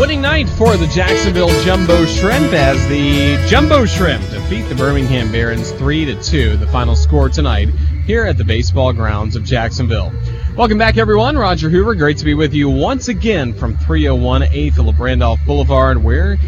winning night for the Jacksonville Jumbo Shrimp as the Jumbo Shrimp defeat the Birmingham Barons 3-2, the final score tonight here at the Baseball Grounds of Jacksonville. Welcome back, everyone. Roger Hoover, great to be with you once again from 301 8th Randolph Boulevard, where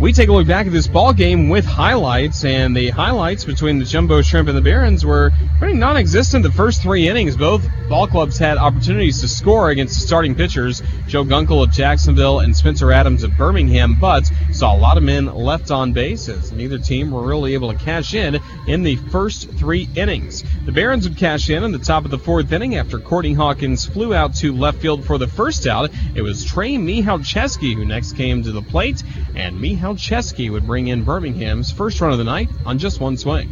we take a look back at this ball game with highlights, and the highlights between the Jumbo Shrimp and the Barons were pretty non-existent the first three innings. Both ball clubs had opportunities to score against the starting pitchers, Joe Gunkel of Jacksonville and Spencer Adams of Birmingham, but saw a lot of men left on base as neither team were really able to cash in the first three innings. The Barons would cash in the top of the fourth inning after Courtney Hawkins flew out to left field for the first out. It was Trey Michalczewski who next came to the plate, and Michalczewski would bring in Birmingham's first run of the night on just one swing.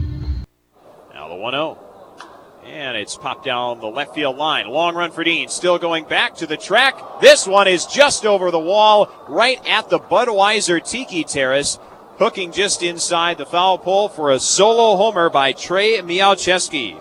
Now the 1-0. And it's popped down the left field line. Long run for Dean. Still going back to the track. This one is just over the wall right at the Budweiser Tiki Terrace. Hooking just inside the foul pole for a solo homer by Trey Michalczewski.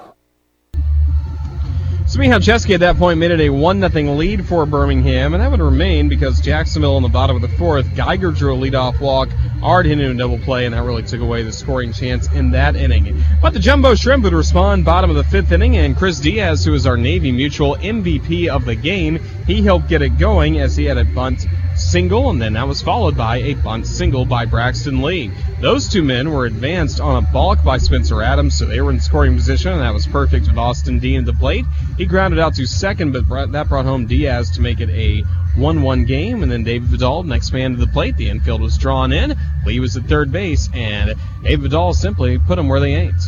So Michalczewski at that point made it a 1-0 lead for Birmingham, and that would remain because Jacksonville in the bottom of the fourth, Geiger drew a leadoff walk, Ard hit into a double play, and that really took away the scoring chance in that inning. But the Jumbo Shrimp would respond bottom of the fifth inning, and Chris Diaz, who is our Navy Mutual MVP of the game, he helped get it going as he had a bunt single, and then that was followed by a bunt single by Braxton Lee. Those two men were advanced on a balk by Spencer Adams, so they were in scoring position, and that was perfect with Austin Dean at the plate. He grounded out to second, but that brought home Diaz to make it a 1-1 game, and then David Vidal, next man to the plate. The infield was drawn in. Lee was at third base, and David Vidal simply put them where they ain't.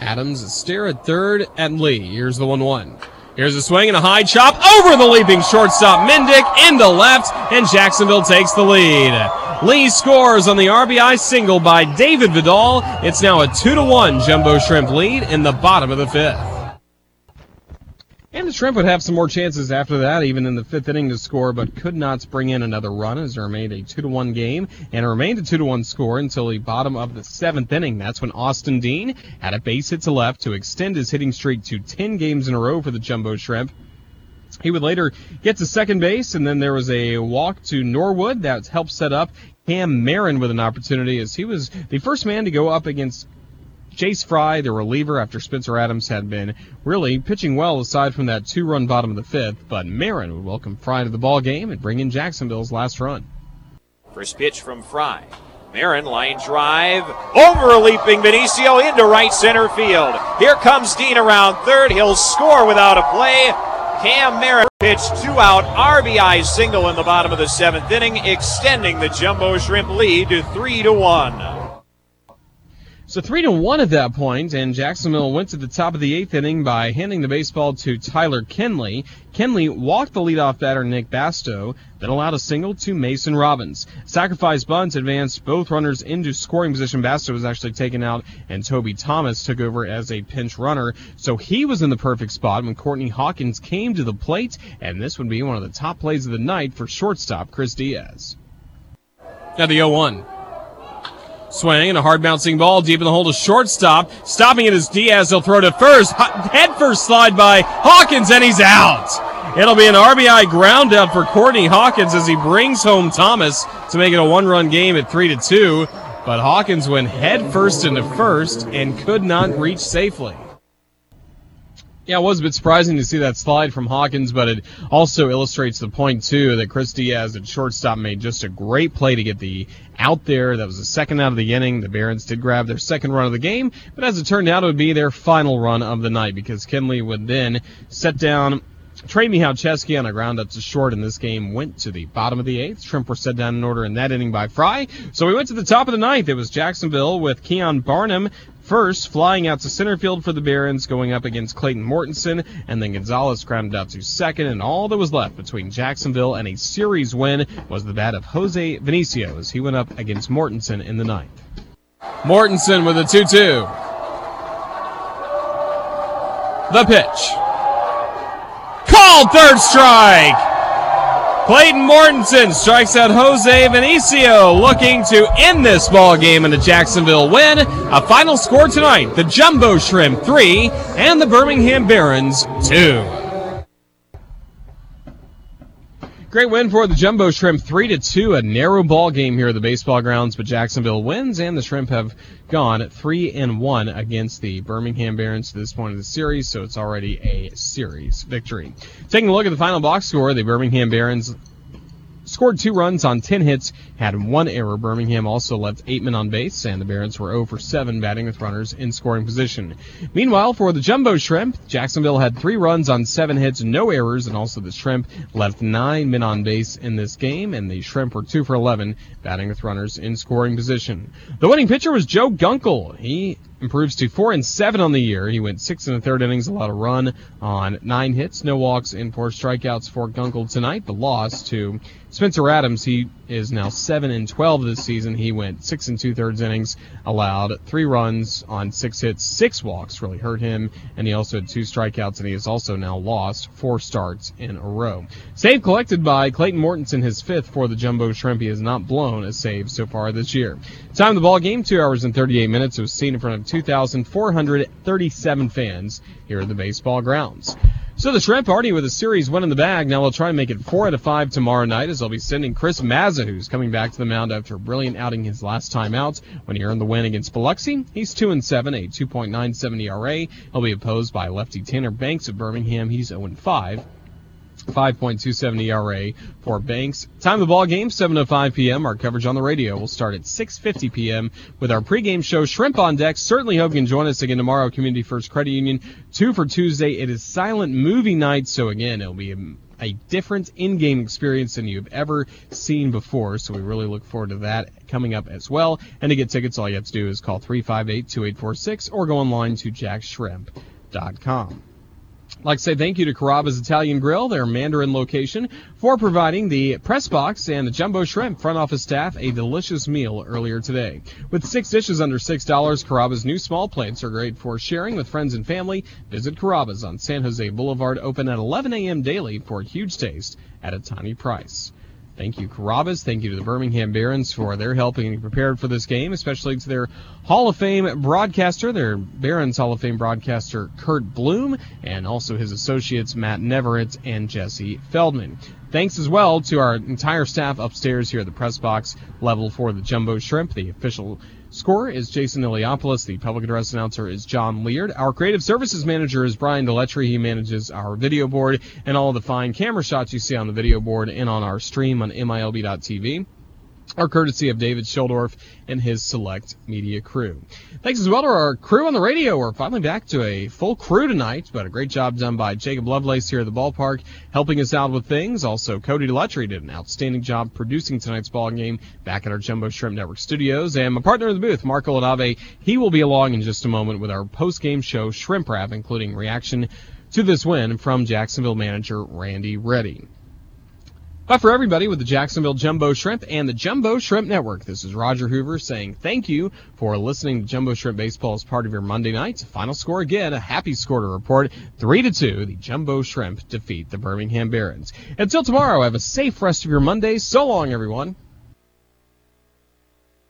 Adams is stare at third, and Lee. Here's the 1-1. Here's a swing and a high chop over the leaping shortstop Mendick into left, and Jacksonville takes the lead. Lee scores on the RBI single by David Vidal. It's now a 2-1 Jumbo Shrimp lead in the bottom of the fifth. And the Shrimp would have some more chances after that, even in the fifth inning to score, but could not bring in another run as it remained a 2-1 game, and it remained a 2-1 score until the bottom of the seventh inning. That's when Austin Dean had a base hit to left to extend his hitting streak to 10 games in a row for the Jumbo Shrimp. He would later get to second base, and then there was a walk to Norwood that helped set up Cam Maron with an opportunity as he was the first man to go up against Chase Fry, the reliever, after Spencer Adams had been really pitching well aside from that two-run bottom of the fifth, but Marin would welcome Fry to the ball game and bring in Jacksonville's last run. First pitch from Fry. Marin, line drive, overleaping Vinicio into right center field. Here comes Dean around third. He'll score without a play. Cam Marin pitched two out, RBI single in the bottom of the seventh inning, extending the Jumbo Shrimp lead to 3-1. So 3-1 at that point, and Jacksonville went to the top of the eighth inning by handing the baseball to Tyler Kenley. Kenley walked the leadoff batter Nick Basto, then allowed a single to Mason Robbins. Sacrifice bunts advanced both runners into scoring position. Basto was actually taken out, and Toby Thomas took over as a pinch runner. So he was in the perfect spot when Courtney Hawkins came to the plate, and this would be one of the top plays of the night for shortstop Chris Diaz. Now the 0-1. Swing and a hard bouncing ball deep in the hole to shortstop. Stopping it is Diaz. He'll throw to first. Head first slide by Hawkins, and he's out. It'll be an RBI ground out for Courtney Hawkins as he brings home Thomas to make it a one-run game at 3-2. But Hawkins went head first into first and could not reach safely. Yeah, it was a bit surprising to see that slide from Hawkins, but it also illustrates the point, too, that Chris Diaz at shortstop made just a great play to get the out there. That was the second out of the inning. The Barons did grab their second run of the game, but as it turned out, it would be their final run of the night because Kenley would then set down Trey Michalczewski on a ground up to short, and this game went to the bottom of the eighth. Shrimp were set down in order in that inning by Fry. So we went to the top of the ninth. It was Jacksonville with Keon Barnum first, flying out to center field for the Barons, going up against Clayton Mortensen, and then Gonzalez grounded out to second, and all that was left between Jacksonville and a series win was the bat of Jose Vinicio as he went up against Mortensen in the ninth. Mortensen with a 2-2. The pitch. Called third strike. Clayton Mortensen strikes out Jose Vinicio, looking to end this ball game in a Jacksonville win. A final score tonight: the Jumbo Shrimp 3 and the Birmingham Barons 2. Great win for the Jumbo Shrimp, 3-2, a narrow ball game here at the baseball grounds, but Jacksonville wins, and the Shrimp have gone 3-1 against the Birmingham Barons to this point of the series, so it's already a series victory. Taking a look at the final box score, the Birmingham Barons scored 2 runs on 10 hits, had 1 error. Birmingham also left 8 men on base, and the Barons were 0 for 7 batting with runners in scoring position. Meanwhile, for the Jumbo Shrimp, Jacksonville had 3 runs on 7 hits, no errors, and also the Shrimp left 9 men on base in this game, and the Shrimp were 2 for 11 batting with runners in scoring position. The winning pitcher was Joe Gunkel. He improves to 4-7 on the year. He went 6 1/3 innings, allowed a run on 9 hits, no walks, and 4 strikeouts for Gunkel tonight. The loss to Spencer Adams. He is now 7-12 this season. He went 6 2/3 innings, allowed 3 runs on 6 hits, 6 walks really hurt him, and he also had 2 strikeouts, and he has also now lost 4 starts in a row. Save collected by Clayton Mortensen, his 5th for the Jumbo Shrimp. He has not blown a save so far this year. Time of the ball game, 2 hours and 38 minutes. It was seen in front of 2,437 fans here at the baseball grounds. So the Shrimp already with a series win in the bag. Now they'll try and make it 4 out of 5 tomorrow night, as they'll be sending Chris Mazza, who's coming back to the mound after a brilliant outing his last time out when he earned the win against Biloxi. He's 2-7, a 2.97 ERA. He'll be opposed by lefty Tanner Banks of Birmingham. He's 0-5. 5.27 ERA for Banks. Time of the ball game, 7:05 p.m. Our coverage on the radio will start at 6:50 p.m. with our pregame show, Shrimp on Deck. Certainly hope you can join us again tomorrow. Community First Credit Union, 2 for Tuesday. It is silent movie night, so again, it'll be a different in-game experience than you've ever seen before, so we really look forward to that coming up as well. And to get tickets, all you have to do is call 358-2846 or go online to jackshrimp.com. I'd like to say thank you to Carrabba's Italian Grill, their Mandarin location, for providing the press box and the Jumbo Shrimp front office staff a delicious meal earlier today. With 6 dishes under $6, Carrabba's new small plates are great for sharing with friends and family. Visit Carrabba's on San Jose Boulevard, open at 11 a.m. daily for a huge taste at a tiny price. Thank you, Carrabba's. Thank you to the Birmingham Barons for their help in getting prepared for this game, especially to their Hall of Fame broadcaster, their Barons Hall of Fame broadcaster, Kurt Bloom, and also his associates, Matt Neverett and Jesse Feldman. Thanks as well to our entire staff upstairs here at the press box level for the Jumbo Shrimp. The official scorer is Jason Iliopoulos. The public address announcer is John Leard. Our creative services manager is Brian Deletry. He manages our video board and all the fine camera shots you see on the video board and on our stream on MILB.TV are courtesy of David Schildorf and his select media crew. Thanks as well to our crew on the radio. We're finally back to a full crew tonight, but a great job done by Jacob Lovelace here at the ballpark, helping us out with things. Also, Cody Deletry did an outstanding job producing tonight's ball game back at our Jumbo Shrimp Network studios. And my partner in the booth, Marco Olave, he will be along in just a moment with our post-game show, Shrimp Wrap, including reaction to this win from Jacksonville manager Randy Reddy. But for everybody with the Jacksonville Jumbo Shrimp and the Jumbo Shrimp Network, this is Roger Hoover saying thank you for listening to Jumbo Shrimp Baseball as part of your Monday night. Final score again, a happy score to report, 3-2, the Jumbo Shrimp defeat the Birmingham Barons. Until tomorrow, have a safe rest of your Monday. So long, everyone.